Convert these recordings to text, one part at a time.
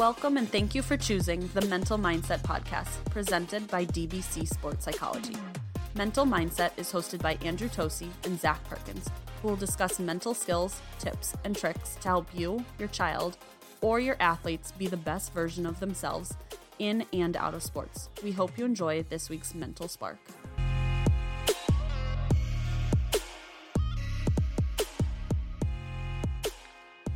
Welcome and thank you for choosing the Mental Mindset Podcast, presented by DBC Sports Psychology. Mental Mindset is hosted by Andrew Tosi and Zach Perkins, who will discuss mental skills, tips, and tricks to help you, your child, or your athletes be the best version of themselves in and out of sports. We hope you enjoy this week's Mental Spark.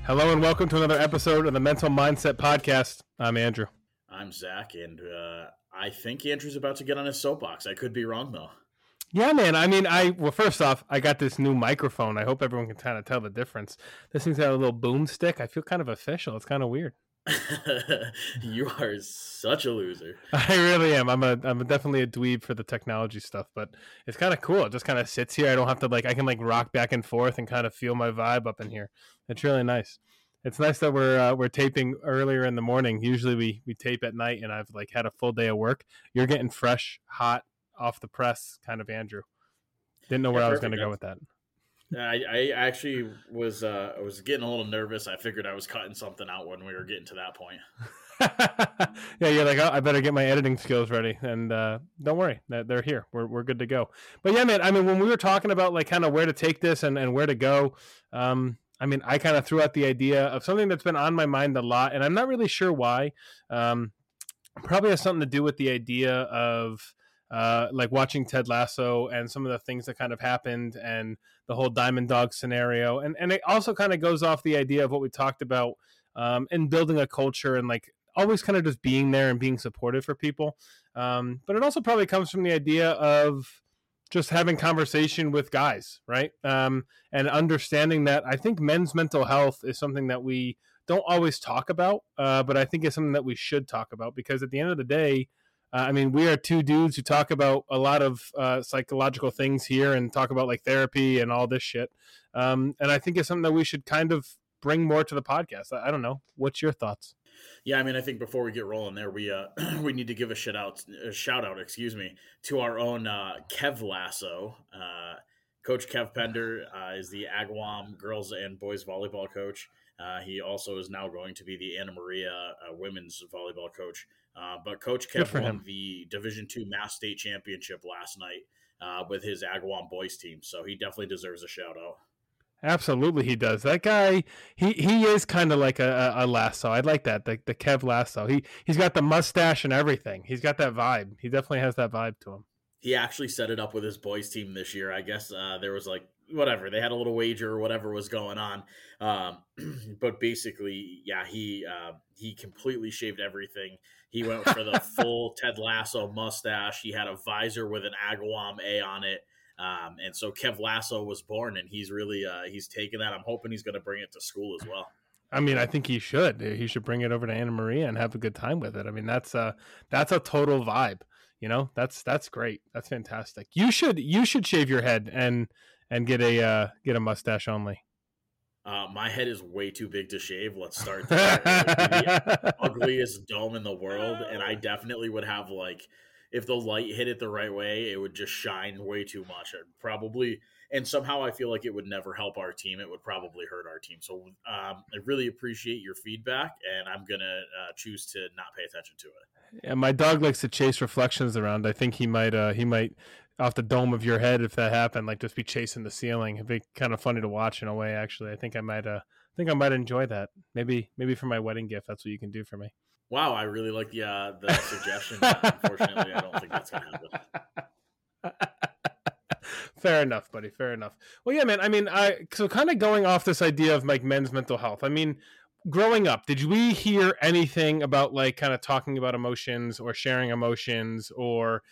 Hello and welcome to another episode of the Mental Mindset Podcast. I'm Andrew. I'm Zach, and I think Andrew's about to get on his soapbox. I could be wrong, though. Yeah, man. I mean, well, first off, I got this new microphone. I hope everyone can kind of tell the difference. This thing's got a little boomstick. I feel kind of official. It's kind of weird. You are such a loser. I really am. I'm definitely a dweeb for the technology stuff, but it's kind of cool. It just kind of sits here. I don't have to I can rock back and forth and kind of feel my vibe up in here. It's really nice. It's nice that we're taping earlier in the morning. Usually we tape at night, and I've had a full day of work. You're getting fresh, hot, off the press kind of Andrew. Didn't know where I was going to go with that. I actually was getting a little nervous. I figured I was cutting something out when we were getting to that point. Yeah, you're like, oh, I better get my editing skills ready. And don't worry, they're here. We're good to go. But yeah, man, I mean, when we were talking about kind of where to take this and where to go, I mean, I kind of threw out the idea of something that's been on my mind a lot, and I'm not really sure why. Probably has something to do with the idea of watching Ted Lasso and some of the things that kind of happened and the whole Diamond Dog scenario. And it also kind of goes off the idea of what we talked about in building a culture and always kind of just being there and being supportive for people. But it also probably comes from the idea of just having conversation with guys, right? And understanding that I think men's mental health is something that we don't always talk about, but I think it's something that we should talk about, because at the end of the day, I mean, we are two dudes who talk about a lot of psychological things here and talk about therapy and all this shit. And I think it's something that we should kind of bring more to the podcast. I don't know. What's your thoughts? Yeah, I mean, I think before we get rolling there, we we need to give a shout out, to our own Kev Lasso. Coach Kev Pender is the Agawam girls and boys volleyball coach. He also is now going to be the Anna Maria women's volleyball coach. But Coach Kev won the Division Two Mass State Championship last night with his Agawam boys team. So he definitely deserves a shout out. Absolutely, he does. That guy, he is kind of like a Lasso. I like that, the Kev Lasso. He's got the mustache and everything. He's got that vibe. He definitely has that vibe to him. He actually set it up with his boys team this year. I guess there was whatever, they had a little wager or whatever was going on. But basically, yeah, he completely shaved everything. He went for the full Ted Lasso mustache. He had a visor with an Agawam A on it. And so Kev Lasso was born, and he's really, he's taken that. I'm hoping he's going to bring it to school as well. I mean, I think he should. He should bring it over to Anna Maria and have a good time with it. I mean, that's a total vibe, you know, that's great. That's fantastic. You should shave your head and get a mustache only. My head is way too big to shave. Let's start there. It would be the ugliest dome in the world, and I definitely would have if the light hit it the right way, it would just shine way too much. I'd probably, and somehow I feel like it would never help our team. It would probably hurt our team. So I really appreciate your feedback, and I'm going to choose to not pay attention to it. Yeah, my dog likes to chase reflections around. I think he might off the dome of your head, if that happened, just be chasing the ceiling. It'd be kind of funny to watch in a way, actually. I think I might enjoy that. Maybe for my wedding gift, that's what you can do for me. Wow, I really like the suggestion. Unfortunately, I don't think that's going to happen. Fair enough, buddy. Fair enough. Well, yeah, man. I mean, so kind of going off this idea of men's mental health. I mean, growing up, did we hear anything about kind of talking about emotions or sharing emotions or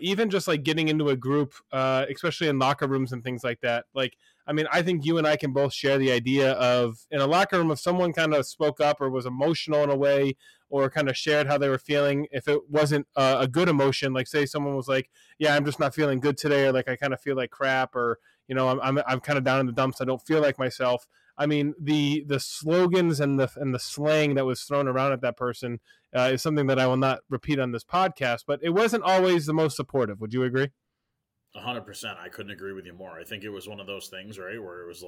even just getting into a group, especially in locker rooms and things like that? I mean, I think you and I can both share the idea of, in a locker room, if someone kind of spoke up or was emotional in a way or kind of shared how they were feeling, if it wasn't a good emotion, say someone was yeah, I'm just not feeling good today, or I kind of feel like crap, or, you know, I'm kind of down in the dumps. I don't feel like myself. I mean, the slogans and the slang that was thrown around at that person is something that I will not repeat on this podcast, but it wasn't always the most supportive. Would you agree? 100%. I couldn't agree with you more. I think it was one of those things, right, where it was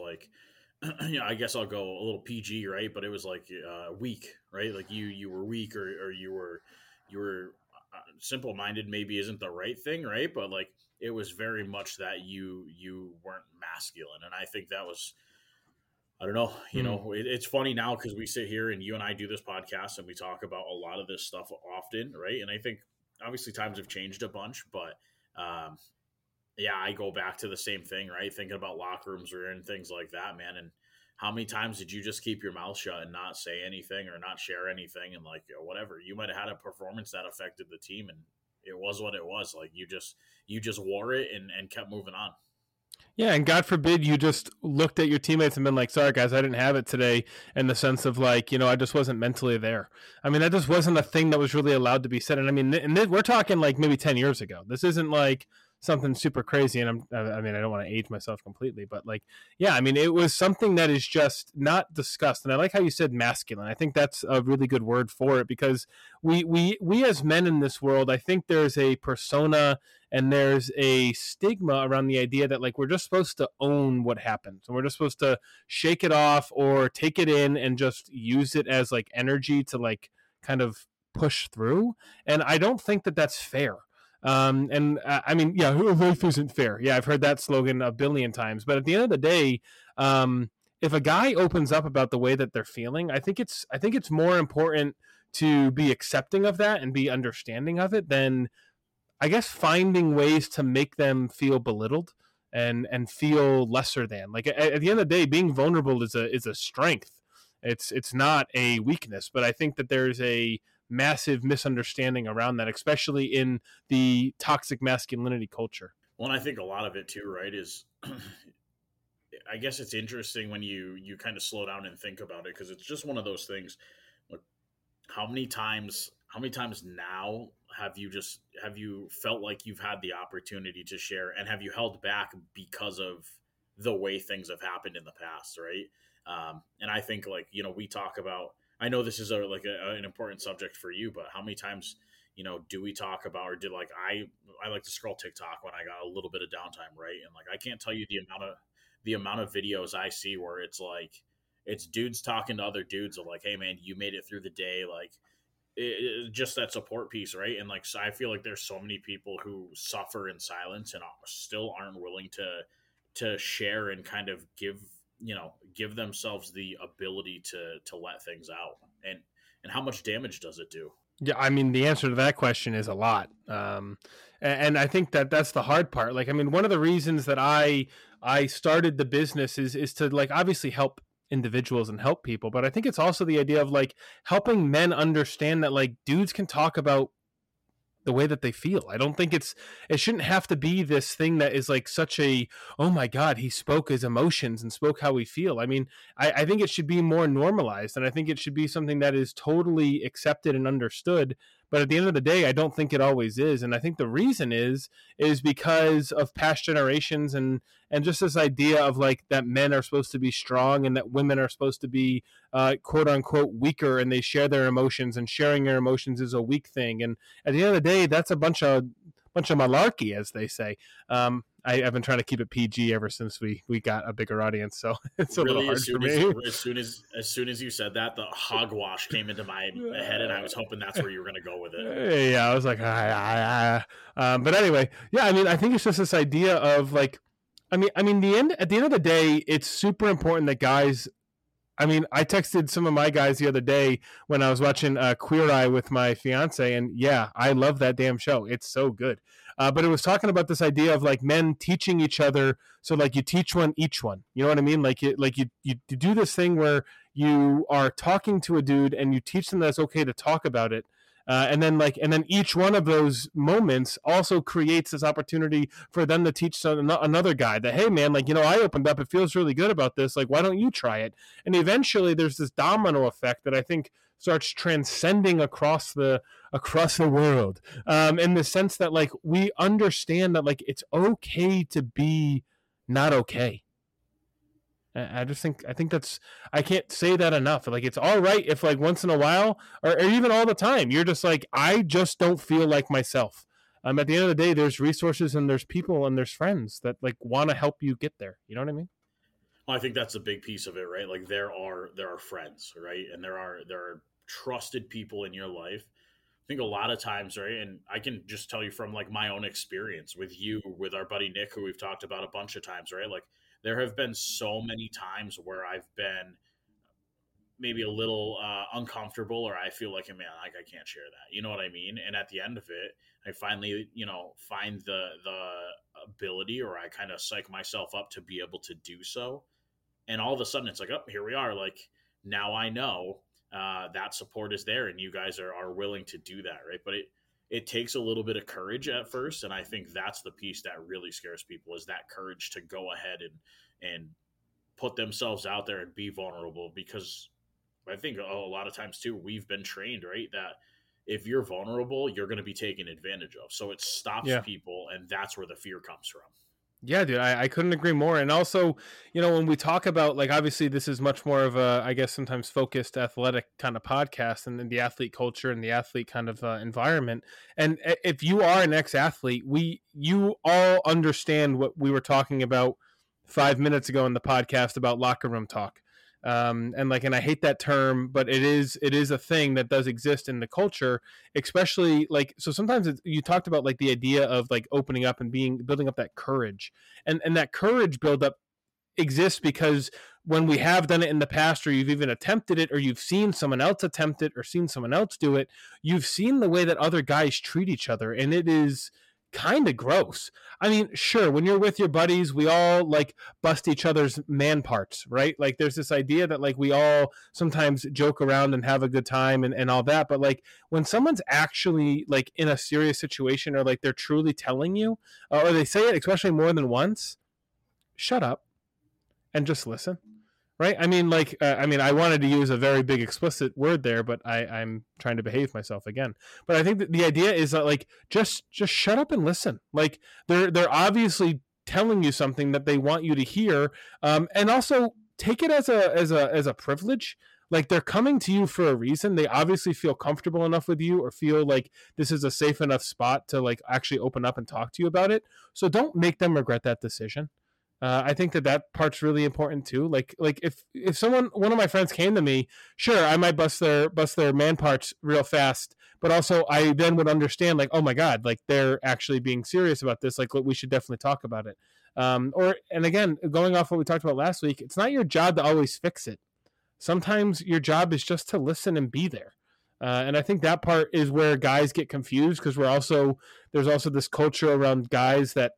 you know, I guess I'll go a little PG, right? But it was like weak, right? Like you were weak, or you were simple-minded maybe isn't the right thing, right? But like it was very much that you weren't masculine, and I think that was, I don't know, you know, it's funny now because we sit here and you and I do this podcast and we talk about a lot of this stuff often, right? And I think obviously times have changed a bunch, but yeah, I go back to the same thing, right? Thinking about locker rooms or and things like that, man. And how many times did you just keep your mouth shut and not say anything or not share anything? And like, you know, whatever, you might've had a performance that affected the team and it was what it was. Like you just wore it and kept moving on. Yeah. And God forbid you just looked at your teammates and been like, sorry guys, I didn't have it today. In the sense of like, you know, I just wasn't mentally there. I mean, that just wasn't a thing that was really allowed to be said. And I mean, we're talking like maybe 10 years ago. This isn't like something super crazy. And I don't want to age myself completely, but like, yeah, I mean, it was something that is just not discussed. And I like how you said masculine. I think that's a really good word for it, because we as men in this world, I think there's a persona and there's a stigma around the idea that like we're just supposed to own what happened. So we're just supposed to shake it off or take it in and just use it as like energy to like kind of push through. And I don't think that that's fair. I mean, yeah, life isn't fair. Yeah, I've heard that slogan a billion times. But at the end of the day, if a guy opens up about the way that they're feeling, I think it's more important to be accepting of that and be understanding of it than, I guess, finding ways to make them feel belittled and feel lesser than. Like at the end of the day, being vulnerable is a strength. It's not a weakness, but I think that there's a massive misunderstanding around that, especially in the toxic masculinity culture. Well, and I think a lot of it too, right, is I guess it's interesting when you kind of slow down and think about it, because it's just one of those things. Like, how many times now have you felt like you've had the opportunity to share, and have you held back because of the way things have happened in the past, right? And I think, like, you know, we talk about, I know this is an important subject for you, but how many times, you know, do we talk about, or did, like, I like to scroll TikTok when I got a little bit of downtime, right? And like, I can't tell you the amount of videos I see where it's like, it's dudes talking to other dudes of like, hey man, you made it through the day. Like, it just that support piece, right? And like, so I feel like there's so many people who suffer in silence and still aren't willing to share and kind of give themselves the ability to let things out. And how much damage does it do? Yeah, I mean, the answer to that question is a lot. And I think that that's the hard part. Like, I mean, one of the reasons that I started the business is to, like, obviously help individuals and help people, but I think it's also the idea of like helping men understand that like dudes can talk about the way that they feel. I don't think it shouldn't have to be this thing that is like such a, oh my God, he spoke his emotions and spoke how we feel. I mean, I think it should be more normalized, and I think it should be something that is totally accepted and understood. But at the end of the day, I don't think it always is. And I think the reason is because of past generations and just this idea of like that men are supposed to be strong and that women are supposed to be quote unquote weaker, and they share their emotions, and sharing their emotions is a weak thing. And at the end of the day, that's a bunch of malarkey, as they say. I've been trying to keep it PG ever since we got a bigger audience, so it's a really little hard for me. As soon as you said that, the hogwash came into my head, and I was hoping that's where you were going to go with it. Yeah, I was like, but anyway, yeah. I mean, I think it's just this idea of like, I mean, at the end of the day, it's super important that guys. I mean, I texted some of my guys the other day when I was watching Queer Eye with my fiance, and yeah, I love that damn show. It's so good. But it was talking about this idea of like men teaching each other. So like you teach one, each one, you know what I mean? Like you do this thing where you are talking to a dude and you teach them that it's okay to talk about it. And then each one of those moments also creates this opportunity for them to teach another guy that, hey man, like, you know, I opened up, it feels really good about this. Like, why don't you try it? And eventually there's this domino effect that I think starts transcending across the world. In the sense that like, we understand that like, it's okay to be not okay. I think that's, I can't say that enough. Like, it's all right if like once in a while or even all the time, you're just like, I just don't feel like myself. At the end of the day, there's resources and there's people and there's friends that like want to help you get there. You know what I mean? I think that's a big piece of it, right? Like there are friends, right? And there are trusted people in your life. I think a lot of times, right? And I can just tell you from like my own experience with you, with our buddy Nick, who we've talked about a bunch of times, right? Like there have been so many times where I've been maybe a little uncomfortable, or I feel like, man, like I can't share that. You know what I mean? And at the end of it, I finally, you know, find the ability, or I kind of psych myself up to be able to do so. And all of a sudden it's like, oh, here we are. Like now I know that support is there and you guys are willing to do that. Right. But it takes a little bit of courage at first. And I think that's the piece that really scares people, is that courage to go ahead and put themselves out there and be vulnerable, because I think a lot of times too, we've been trained, right, that if you're vulnerable, you're going to be taken advantage of. So it stops people, and that's where the fear comes from. Yeah, dude, I couldn't agree more. And also, you know, when we talk about, like, obviously this is much more of a, I guess, sometimes focused athletic kind of podcast, and then the athlete culture and the athlete kind of environment. And if you are an ex-athlete, you all understand what we were talking about 5 minutes ago in the podcast about locker room talk. And I hate that term, but it is a thing that does exist in the culture, especially like, so sometimes you talked about like the idea of like opening up and building up that courage, and that courage buildup exists because when we have done it in the past, or you've even attempted it, or you've seen someone else attempt it, or seen someone else do it, you've seen the way that other guys treat each other. And it is kind of gross. I mean, sure, when you're with your buddies, we all like bust each other's man parts, right? Like there's this idea that like we all sometimes joke around and have a good time and all that, but like when someone's actually like in a serious situation, or like they're truly telling you, or they say it especially more than once, shut up and just listen, right? I mean, like I wanted to use a very big explicit word there, but I'm trying to behave myself again. But I think that the idea is that like just shut up and listen. Like they're obviously telling you something that they want you to hear, and also take it as a privilege. Like they're coming to you for a reason. They obviously feel comfortable enough with you, or feel like this is a safe enough spot to like actually open up and talk to you about it. So don't make them regret that decision. I think that part's really important too. Like if someone, one of my friends came to me, sure, I might bust their man parts real fast, but also I then would understand like, oh my God, like they're actually being serious about this. Like we should definitely talk about it. And again, going off what we talked about last week, it's not your job to always fix it. Sometimes your job is just to listen and be there. And I think that part is where guys get confused, because there's also this culture around guys that,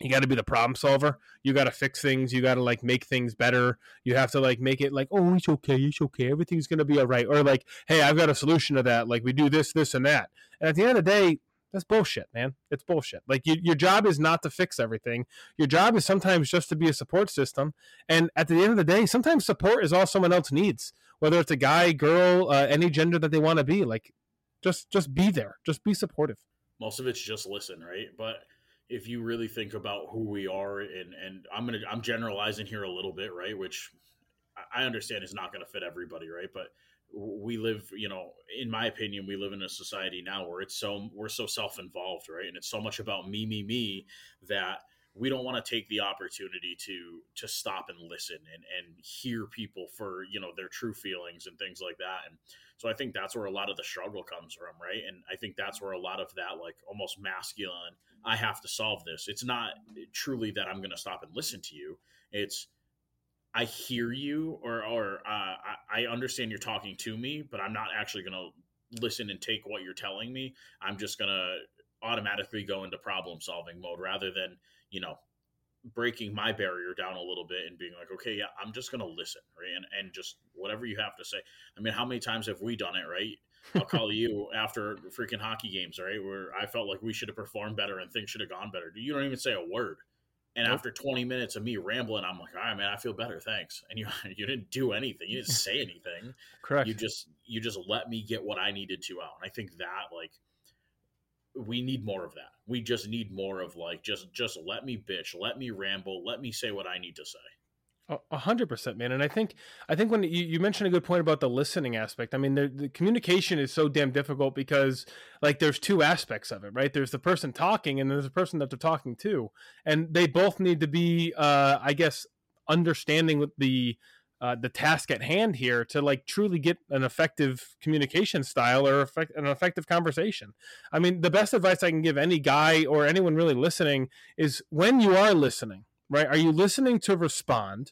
you got to be the problem solver. You got to fix things. You got to like make things better. You have to like make it like, oh, it's okay. It's okay. Everything's going to be all right. Or like, hey, I've got a solution to that. Like we do this, this, and that. And at the end of the day, that's bullshit, man. It's bullshit. Like your job is not to fix everything. Your job is sometimes just to be a support system. And at the end of the day, sometimes support is all someone else needs, whether it's a guy, girl, any gender that they want to be. Like just be there. Just be supportive. Most of it's just listen, right? But if you really think about who we are, and I'm generalizing here a little bit, right, which I understand is not going to fit everybody, right, but we live, you know, in my opinion, we live in a society now where we're so self-involved, right, and it's so much about me that we don't want to take the opportunity to stop and listen and hear people for, you know, their true feelings and things like that. And so I think that's where a lot of the struggle comes from, right? And I think that's where a lot of that, like, almost masculine, I have to solve this. It's not truly that I'm going to stop and listen to you. It's I hear you or I understand you're talking to me, but I'm not actually going to listen and take what you're telling me. I'm just going to automatically go into problem solving mode rather than, you know, breaking my barrier down a little bit and being like, okay, yeah, I'm just going to listen, right? And just whatever you have to say. I mean, how many times have we done it, right? I'll call you after freaking hockey games, right? Where I felt like we should have performed better and things should have gone better. You don't even say a word. And After 20 minutes of me rambling, I'm like, all right, man, I feel better. Thanks. And you didn't do anything. You didn't say anything. Correct. You just let me get what I needed to out. And I think that, like, we need more of that. We just need more of like, just let me bitch, let me ramble, let me say what I need to say. 100%, man. And I think when you mentioned a good point about the listening aspect, I mean, the communication is so damn difficult because like there's two aspects of it, right? There's the person talking and there's the person that they're talking to, and they both need to be, I guess, understanding the task at hand here to like truly get an effective communication style or an effective conversation. I mean, the best advice I can give any guy or anyone really listening is when you are listening, right? Are you listening to respond?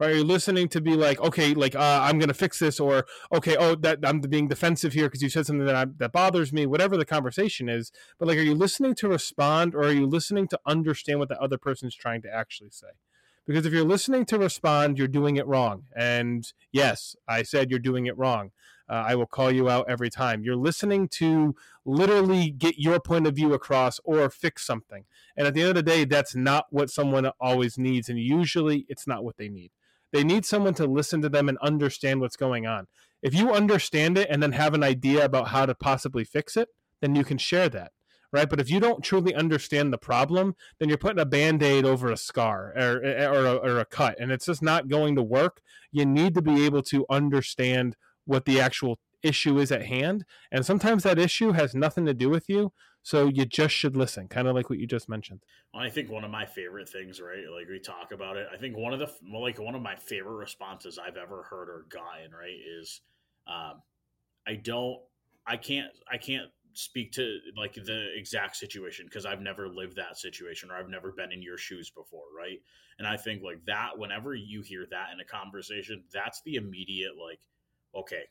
Right? Are you listening to be like, okay, like I'm going to fix this, or okay, oh, that I'm being defensive here because you said something that bothers me, whatever the conversation is. But like, are you listening to respond, or are you listening to understand what the other person is trying to actually say? Because if you're listening to respond, you're doing it wrong. And yes, I said you're doing it wrong. I will call you out every time. You're listening to literally get your point of view across or fix something. And at the end of the day, that's not what someone always needs. And usually it's not what they need. They need someone to listen to them and understand what's going on. If you understand it and then have an idea about how to possibly fix it, then you can share that. Right? But if you don't truly understand the problem, then you're putting a Band-Aid over a scar or a cut, and it's just not going to work. You need to be able to understand what the actual issue is at hand, and sometimes that issue has nothing to do with you, so you just should listen, kind of like what you just mentioned. Well, I think one of my favorite things, right, like we talk about it, I think one of my favorite responses I've ever heard or gotten, right, is I can't speak to like the exact situation because I've never lived that situation or I've never been in your shoes before, right? And I think like that, whenever you hear that in a conversation, that's the immediate like, okay,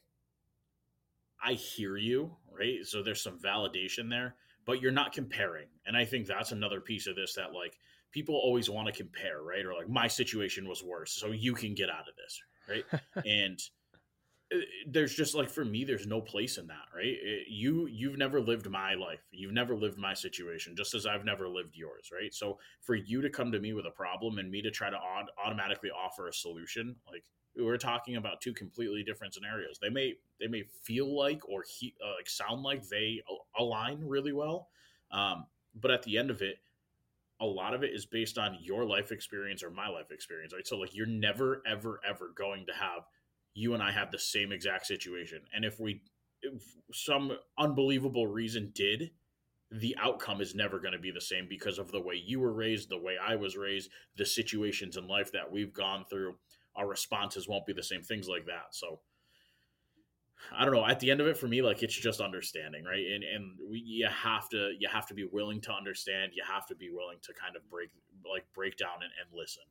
I hear you, right? So there's some validation there, but you're not comparing. And I think that's another piece of this that like people always want to compare, right? Or like my situation was worse, so you can get out of this, right? And there's just like, for me, there's no place in that, right? You've never lived my life. You've never lived my situation, just as I've never lived yours, right? So for you to come to me with a problem and me to try to automatically offer a solution, like we're talking about two completely different scenarios. They may feel like or sound like they align really well, but at the end of it, a lot of it is based on your life experience or my life experience, right? So like you're never, ever, ever going to have you and I have the same exact situation. And if some unbelievable reason did, the outcome is never going to be the same because of the way you were raised, the way I was raised, the situations in life that we've gone through. Our responses won't be the same, things like that. So I don't know. At the end of it, for me, like it's just understanding, right? And you have to be willing to understand. You have to be willing to kind of break down and listen.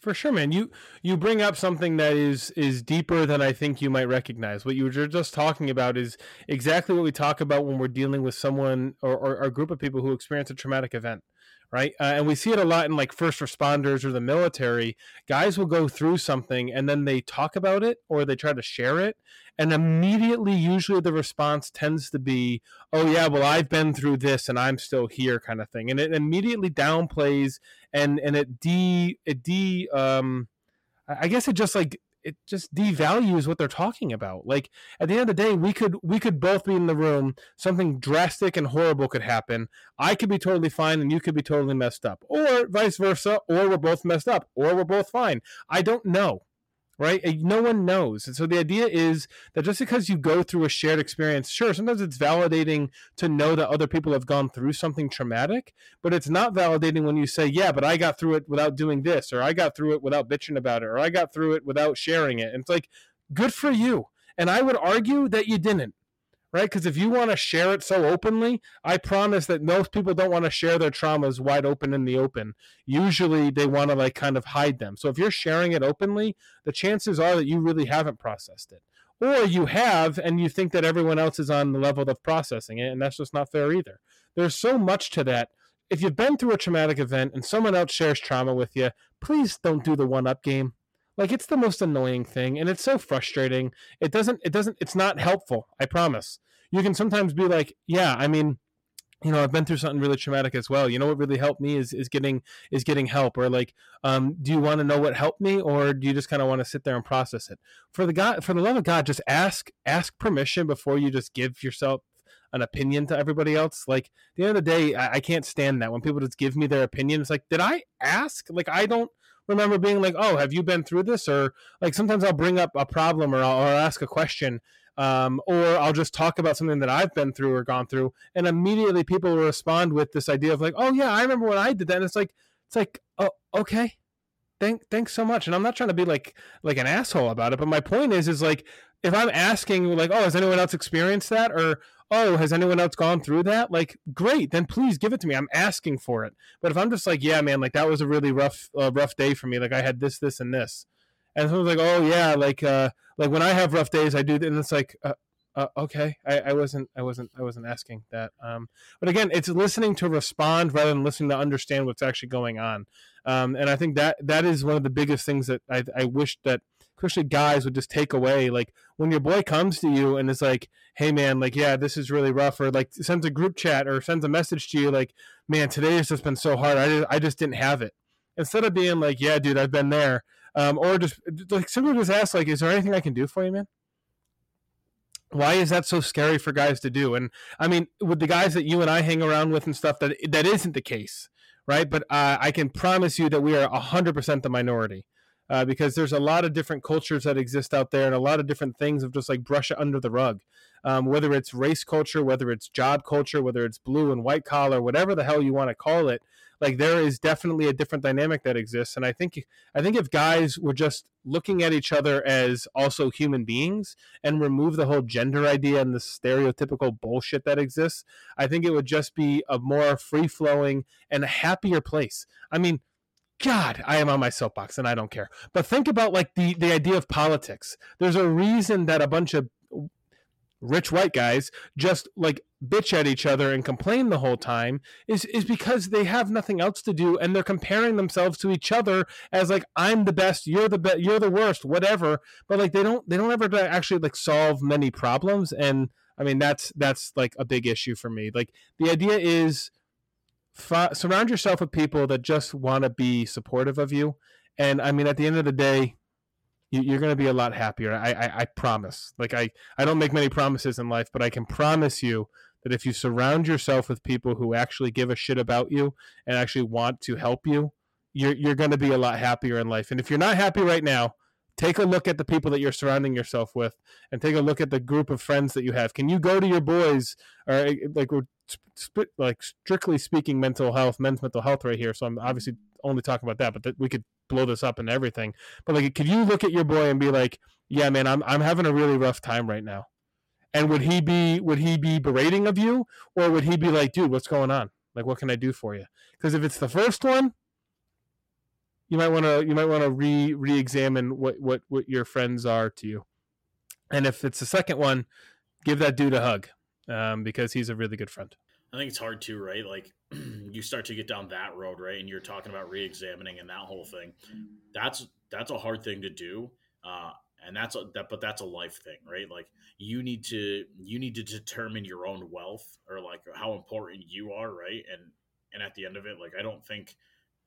For sure, man. You bring up something that is deeper than I think you might recognize. What you were just talking about is exactly what we talk about when we're dealing with someone or a group of people who experience a traumatic event, right? And we see it a lot in like first responders or the military. Guys will go through something and then they talk about it or they try to share it. And immediately, usually the response tends to be, oh, yeah, well, I've been through this and I'm still here kind of thing. And it immediately downplays and it just devalues what they're talking about. Like at the end of the day, we could both be in the room. Something drastic and horrible could happen. I could be totally fine and you could be totally messed up, or vice versa, or we're both messed up, or we're both fine. I don't know. Right? No one knows. And so the idea is that just because you go through a shared experience, sure, sometimes it's validating to know that other people have gone through something traumatic, but it's not validating when you say, yeah, but I got through it without doing this, or I got through it without bitching about it, or I got through it without sharing it. And it's like, good for you. And I would argue that you didn't. Right? Because if you want to share it so openly, I promise that most people don't want to share their traumas wide open in the open. Usually they want to like kind of hide them. So if you're sharing it openly, the chances are that you really haven't processed it. Or you have, and you think that everyone else is on the level of processing it, and that's just not fair either. There's so much to that. If you've been through a traumatic event and someone else shares trauma with you, please don't do the one-up game. Like it's the most annoying thing, and it's so frustrating. It's not helpful. I promise. You can sometimes be like, yeah, I mean, you know, I've been through something really traumatic as well. You know, what really helped me is getting help, or like, do you want to know what helped me, or do you just kind of want to sit there and process it? For the love of God, just ask permission before you just give yourself an opinion to everybody else. Like at the end of the day, I can't stand that when people just give me their opinion. It's like, did I ask? Like I don't remember being like, oh, have you been through this? Or like sometimes I'll bring up a problem or I'll ask a question, or I'll just talk about something that I've been through or gone through, and immediately people will respond with this idea of like, oh yeah, I remember when I did that. And it's like, oh, okay, Thanks so much. And I'm not trying to be like an asshole about it, but my point is like, if I'm asking like, oh, has anyone else experienced that? Or, oh, has anyone else gone through that? Like, great. Then please give it to me. I'm asking for it. But if I'm just like, yeah, man, like that was a really rough day for me. Like I had this, and this. And someone's like, oh yeah. Like when I have rough days, I do. And it's like, okay. I wasn't asking that. But again, it's listening to respond rather than listening to understand what's actually going on. And I think that is one of the biggest things that I wish that especially guys would just take away. Like when your boy comes to you and is like, hey man, like, yeah, this is really rough, or like sends a group chat or sends a message to you. Like, man, today has just been so hard. I just didn't have it. Instead of being like, yeah, dude, I've been there. Or just like simply just ask, like, is there anything I can do for you, man? Why is that so scary for guys to do? And I mean, with the guys that you and I hang around with and stuff, that isn't the case, right? But I can promise you that we are 100% the minority because there's a lot of different cultures that exist out there and a lot of different things of just like brush it under the rug, whether it's race culture, whether it's job culture, whether it's blue and white collar, whatever the hell you want to call it. Like there is definitely a different dynamic that exists. And I think if guys were just looking at each other as also human beings and remove the whole gender idea and the stereotypical bullshit that exists, I think it would just be a more free-flowing and a happier place. I mean, God, I am on my soapbox and I don't care. But think about like the idea of politics. There's a reason that a bunch of rich white guys just like bitch at each other and complain the whole time is because they have nothing else to do and they're comparing themselves to each other as like, I'm the best, you're the worst, whatever. But like they don't ever actually like solve many problems. And I mean that's like a big issue for me. Like the idea is surround yourself with people that just want to be supportive of you. And I mean at the end of the day, you're going to be a lot happier. I promise. Like I don't make many promises in life, but I can promise you that if you surround yourself with people who actually give a shit about you and actually want to help you, you're going to be a lot happier in life. And if you're not happy right now, take a look at the people that you're surrounding yourself with and take a look at the group of friends that you have. Can you go to your boys or like we're like strictly speaking mental health, men's mental health right here. So I'm obviously only talking about that, but we could blow this up and everything, but like could you look at your boy and be like, yeah man, I'm having a really rough time right now? And would he be berating of you, or would he be like, dude, what's going on, like what can I do for you? Because if it's the first one, you might want to re-examine what your friends are to you. And if it's the second one, give that dude a hug because he's a really good friend. I think it's hard too, right? Like you start to get down that road, right? And you're talking about re-examining and that whole thing. That's a hard thing to do. And but that's a life thing, right? Like you need to determine your own wealth or like how important you are. Right. And at the end of it, like, I don't think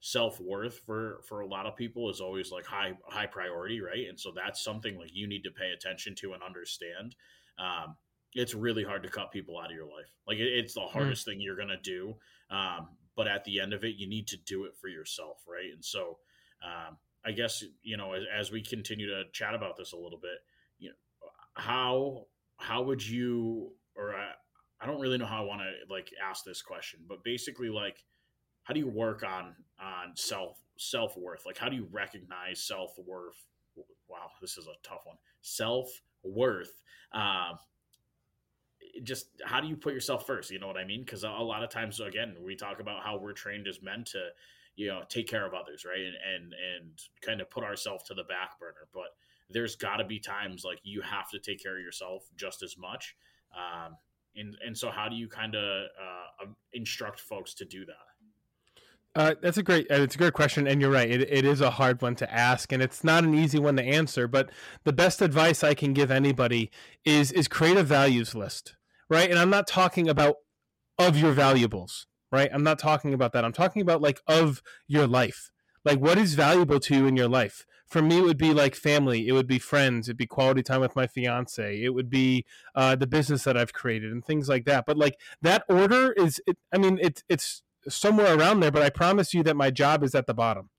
self-worth for a lot of people is always like high priority. Right. And so that's something like you need to pay attention to and understand. It's really hard to cut people out of your life. Like it's the hardest thing you're going to do. But at the end of it, you need to do it for yourself. Right. And so I guess, you know, as we continue to chat about this a little bit, you know, how would you, or I don't really know how I want to like ask this question, but basically like, how do you work on self-worth? Like how do you recognize self-worth? Wow. This is a tough one. Self-worth. Just how do you put yourself first? You know what I mean? Because a lot of times, again, we talk about how we're trained as men to, you know, take care of others, right? And kind of put ourselves to the back burner. But there's got to be times like you have to take care of yourself just as much. And so how do you kind of instruct folks to do that? It's a great question. And you're right. It is a hard one to ask and it's not an easy one to answer, but the best advice I can give anybody is create a values list, right? And I'm not talking about of your valuables, right? I'm not talking about that. I'm talking about like of your life, like what is valuable to you in your life. For me, it would be like family. It would be friends. It'd be quality time with my fiance. It would be the business that I've created and things like that. But like that order it's somewhere around there, but I promise you that my job is at the bottom,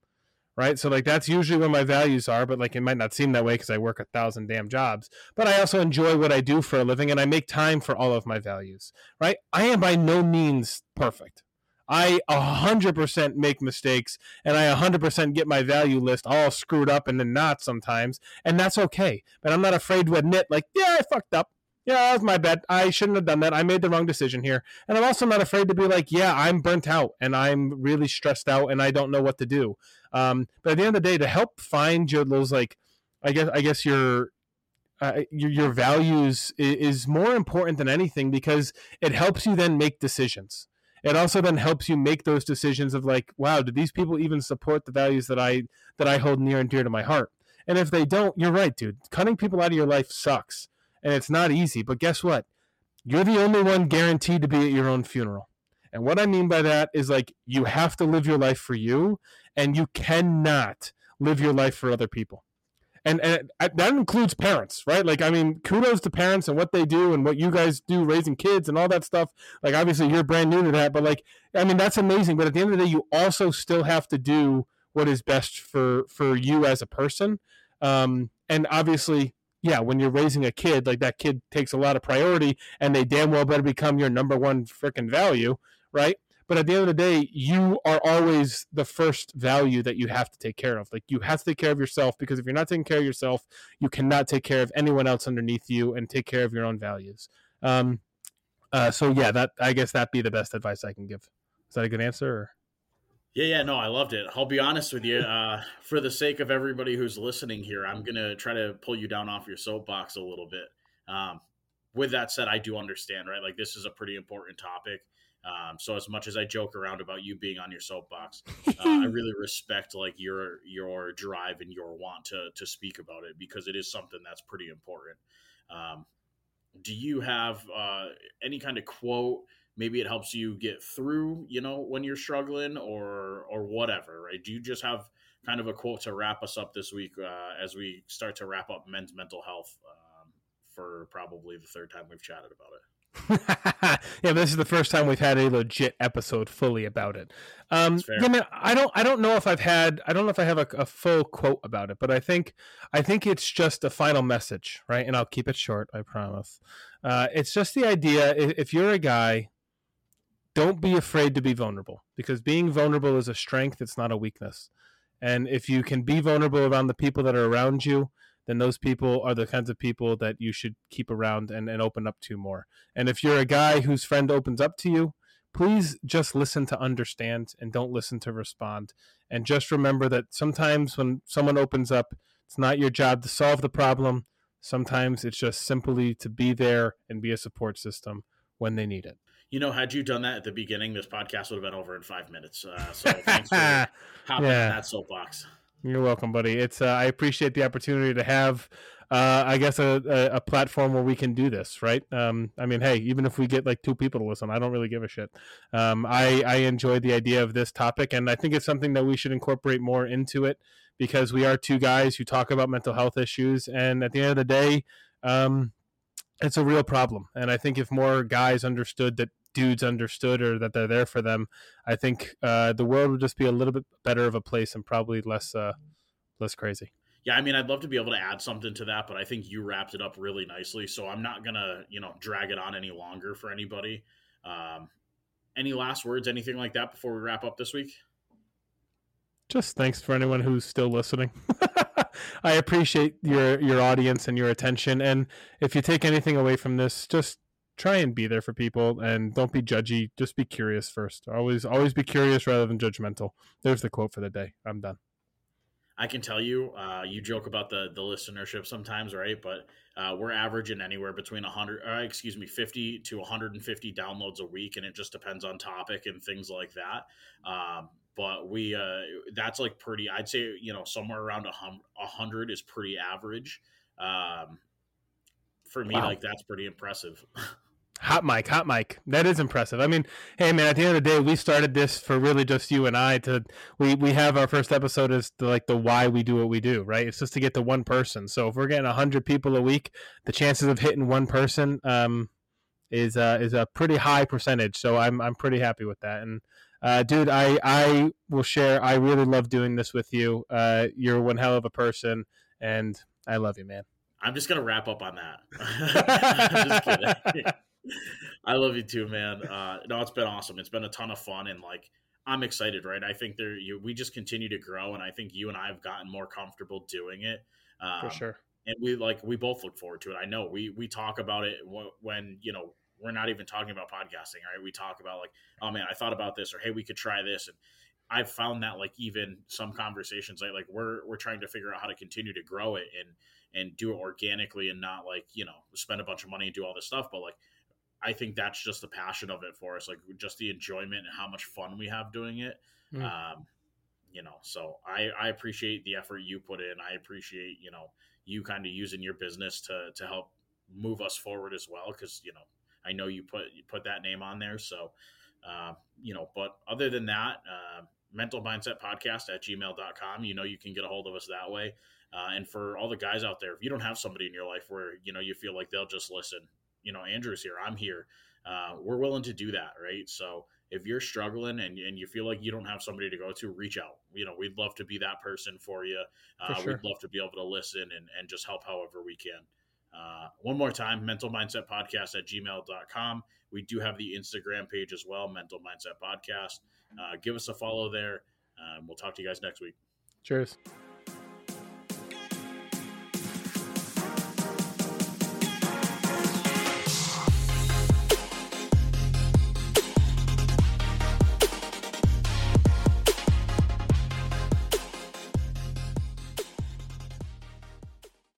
right? So like that's usually where my values are, but like it might not seem that way because I work 1,000 damn jobs, but I also enjoy what I do for a living and I make time for all of my values, right? I am by no means perfect. I 100% make mistakes, and I 100% get my value list all screwed up and then not sometimes, and that's okay. But I'm not afraid to admit, like, yeah, I fucked up. Yeah, that was my bad. I shouldn't have done that. I made the wrong decision here. And I'm also not afraid to be like, yeah, I'm burnt out and I'm really stressed out and I don't know what to do. But at the end of the day, to help find your, those, like, I guess your values is more important than anything, because it helps you then make decisions. It also then helps you make those decisions of like, wow, do these people even support the values that I hold near and dear to my heart? And if they don't, you're right, dude. Cutting people out of your life sucks. And it's not easy, but guess what? You're the only one guaranteed to be at your own funeral. And what I mean by that is, like, you have to live your life for you, and you cannot live your life for other people. And that includes parents, right? Like, I mean, kudos to parents and what they do and what you guys do raising kids and all that stuff. Like, obviously, you're brand new to that, but, like, I mean, that's amazing. But at the end of the day, you also still have to do what is best for you as a person. And obviously... yeah, when you're raising a kid, like, that kid takes a lot of priority, and they damn well better become your number one freaking value, right? But at the end of the day, you are always the first value that you have to take care of. Like, you have to take care of yourself, because if you're not taking care of yourself, you cannot take care of anyone else underneath you and take care of your own values. So yeah, that, I guess that'd be the best advice I can give. Is that a good answer? Or? Yeah, no, I loved it. I'll be honest with you. For the sake of everybody who's listening here, I'm going to try to pull you down off your soapbox a little bit. With that said, I do understand, right? Like, this is a pretty important topic. So as much as I joke around about you being on your soapbox, I really respect, like, your drive and your want to speak about it, because it is something that's pretty important. Do you have any kind of quote? Maybe it helps you get through, you know, when you're struggling or whatever, right? Do you just have kind of a quote to wrap us up this week as we start to wrap up men's mental health for probably the third time we've chatted about it? Yeah, but this is the first time we've had a legit episode fully about it. Yeah, man, I don't know if I have a full quote about it, but I think it's just a final message, right? And I'll keep it short, I promise. It's just the idea, if you're a guy, don't be afraid to be vulnerable, because being vulnerable is a strength. It's not a weakness. And if you can be vulnerable around the people that are around you, then those people are the kinds of people that you should keep around and open up to more. And if you're a guy whose friend opens up to you, please just listen to understand and don't listen to respond. And just remember that sometimes when someone opens up, it's not your job to solve the problem. Sometimes it's just simply to be there and be a support system when they need it. You know, had you done that at the beginning, this podcast would have been over in 5 minutes. So thanks for hopping on that soapbox. You're welcome, buddy. It's I appreciate the opportunity to have, I guess, a platform where we can do this, right? I mean, hey, even if we get like 2 people to listen, I don't really give a shit. I enjoy the idea of this topic, and I think it's something that we should incorporate more into it, because we are 2 guys who talk about mental health issues, and at the end of the day, it's a real problem. And I think if more guys understood that dudes understood, or that they're there for them, I think the world would just be a little bit better of a place and probably less crazy. Yeah, I mean, I'd love to be able to add something to that, but I think you wrapped it up really nicely, so I'm not gonna, you know, drag it on any longer for anybody. Any last words, anything like that before we wrap up this week? Just thanks for anyone who's still listening. I appreciate your audience and your attention, and if you take anything away from this, just try and be there for people, and don't be judgy. Just be curious first. Always be curious rather than judgmental. There's the quote for the day. I'm done. I can tell you, you joke about the listenership sometimes, right? But we're averaging anywhere between 50 to 150 downloads a week, and it just depends on topic and things like that. But we that's like pretty, I'd say, you know, somewhere around 100 is pretty average. For me, wow. Like, that's pretty impressive. Hot mic. That is impressive. I mean, hey, man, at the end of the day, we started this for really just you and I to, we have our first episode as to, like, the why we do what we do, right? It's just to get to one person. So if we're getting 100 people a week, the chances of hitting one person is a pretty high percentage. So I'm pretty happy with that. And dude, I will share, I really love doing this with you. You're one hell of a person, and I love you, man. I'm just going to wrap up on that. I'm just kidding. I love you too, man. No, it's been awesome. It's been a ton of fun, and like, I'm excited, right? I think we just continue to grow, and I think you and I have gotten more comfortable doing it. For sure. And we both look forward to it. I know we talk about it when, you know, we're not even talking about podcasting, right? We talk about like, oh man, I thought about this, or hey, we could try this. And I've found that like even some conversations, like we're trying to figure out how to continue to grow it and do it organically, and not like, you know, spend a bunch of money and do all this stuff. But like, I think that's just the passion of it for us, like just the enjoyment and how much fun we have doing it. You know, so I appreciate the effort you put in. I appreciate, you know, you kind of using your business to help move us forward as well. 'Cause, you know, I know you put that name on there. So, you know, but other than that, Mental Mindset Podcast at gmail.com, you know, you can get a hold of us that way. And for all the guys out there, if you don't have somebody in your life where, you know, you feel like they'll just listen, you know, Andrew's here, I'm here. We're willing to do that. Right. So if you're struggling and you feel like you don't have somebody to go to, reach out, you know, we'd love to be that person for you. For sure. We'd love to be able to listen and just help however we can. One more time, Mental Mindset Podcast at gmail.com. We do have the Instagram page as well, Mental Mindset Podcast. Give us a follow there. We'll talk to you guys next week. Cheers.